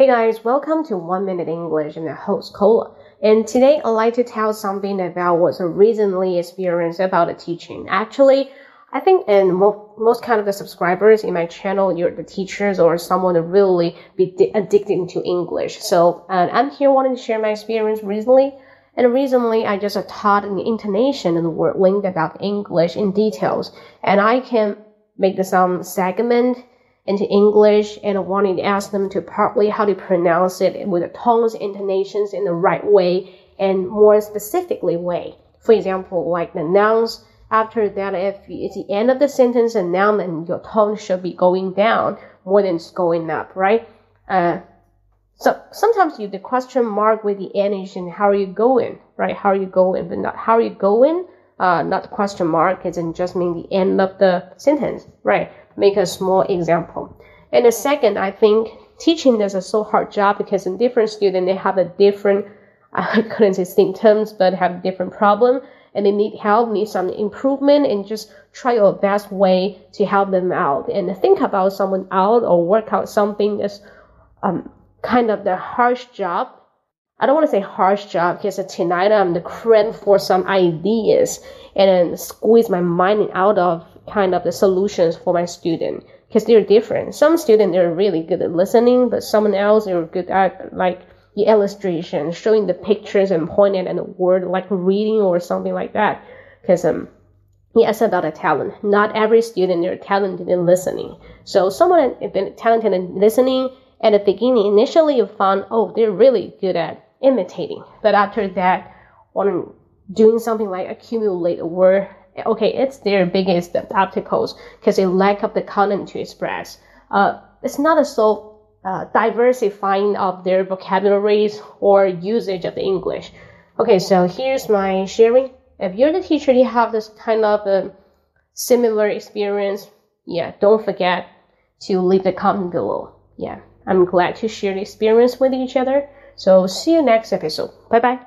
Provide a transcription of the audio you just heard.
Hey guys, welcome to One Minute English and I'm your host Kola. And today I'd like to tell something about what's a recently experienced about the teaching. Actually, I think in most kind of the subscribers in my channel, you're the teachers or someone who really be addicted to English. So I'm here wanting to share my experience recently. And recently, I just taught an intonation and the word linked about English in details. And I can make some segment into English and wanted to ask them to partly how to pronounce it with the tones, intonations in the right way and more specifically way. For example, like the nouns, after that, if it's the end of the sentence and noun, then your tone should be going down more than it's going up, right? So sometimes you the question mark with the energy and how are you going, right? How are you going, but not how are you going, not question mark, it doesn't just mean the end of the sentence, right? Make a small example. And the second, I think teaching is a so hard job because in different students, they have a different, I couldn't say symptoms, but have different problem and they need help, need some improvement and just try your best way to help them out. And think about someone out or work out something is kind of the harsh job. I don't want to say harsh job because tonight I'm the craving for some ideas and squeeze my mind out of kind of the solutions for my student because they're different. Some students are really good at listening, but someone else are good at like the illustration, showing the pictures and pointing at the word like reading or something like that. Because it's about a talent. Not every student are talented in listening. So someone has been talented in listening at the beginning. Initially, you found they're really good at imitating, but after that, on doing something like accumulate a word. Okay, it's their biggest obstacles because they lack of the content to express. It's not a so diversifying of their vocabularies or usage of the English. Okay, so here's my sharing. If you're the teacher, you have this kind of a similar experience. Yeah, don't forget to leave the comment below. Yeah, I'm glad to share the experience with each other. So see you next episode. Bye bye.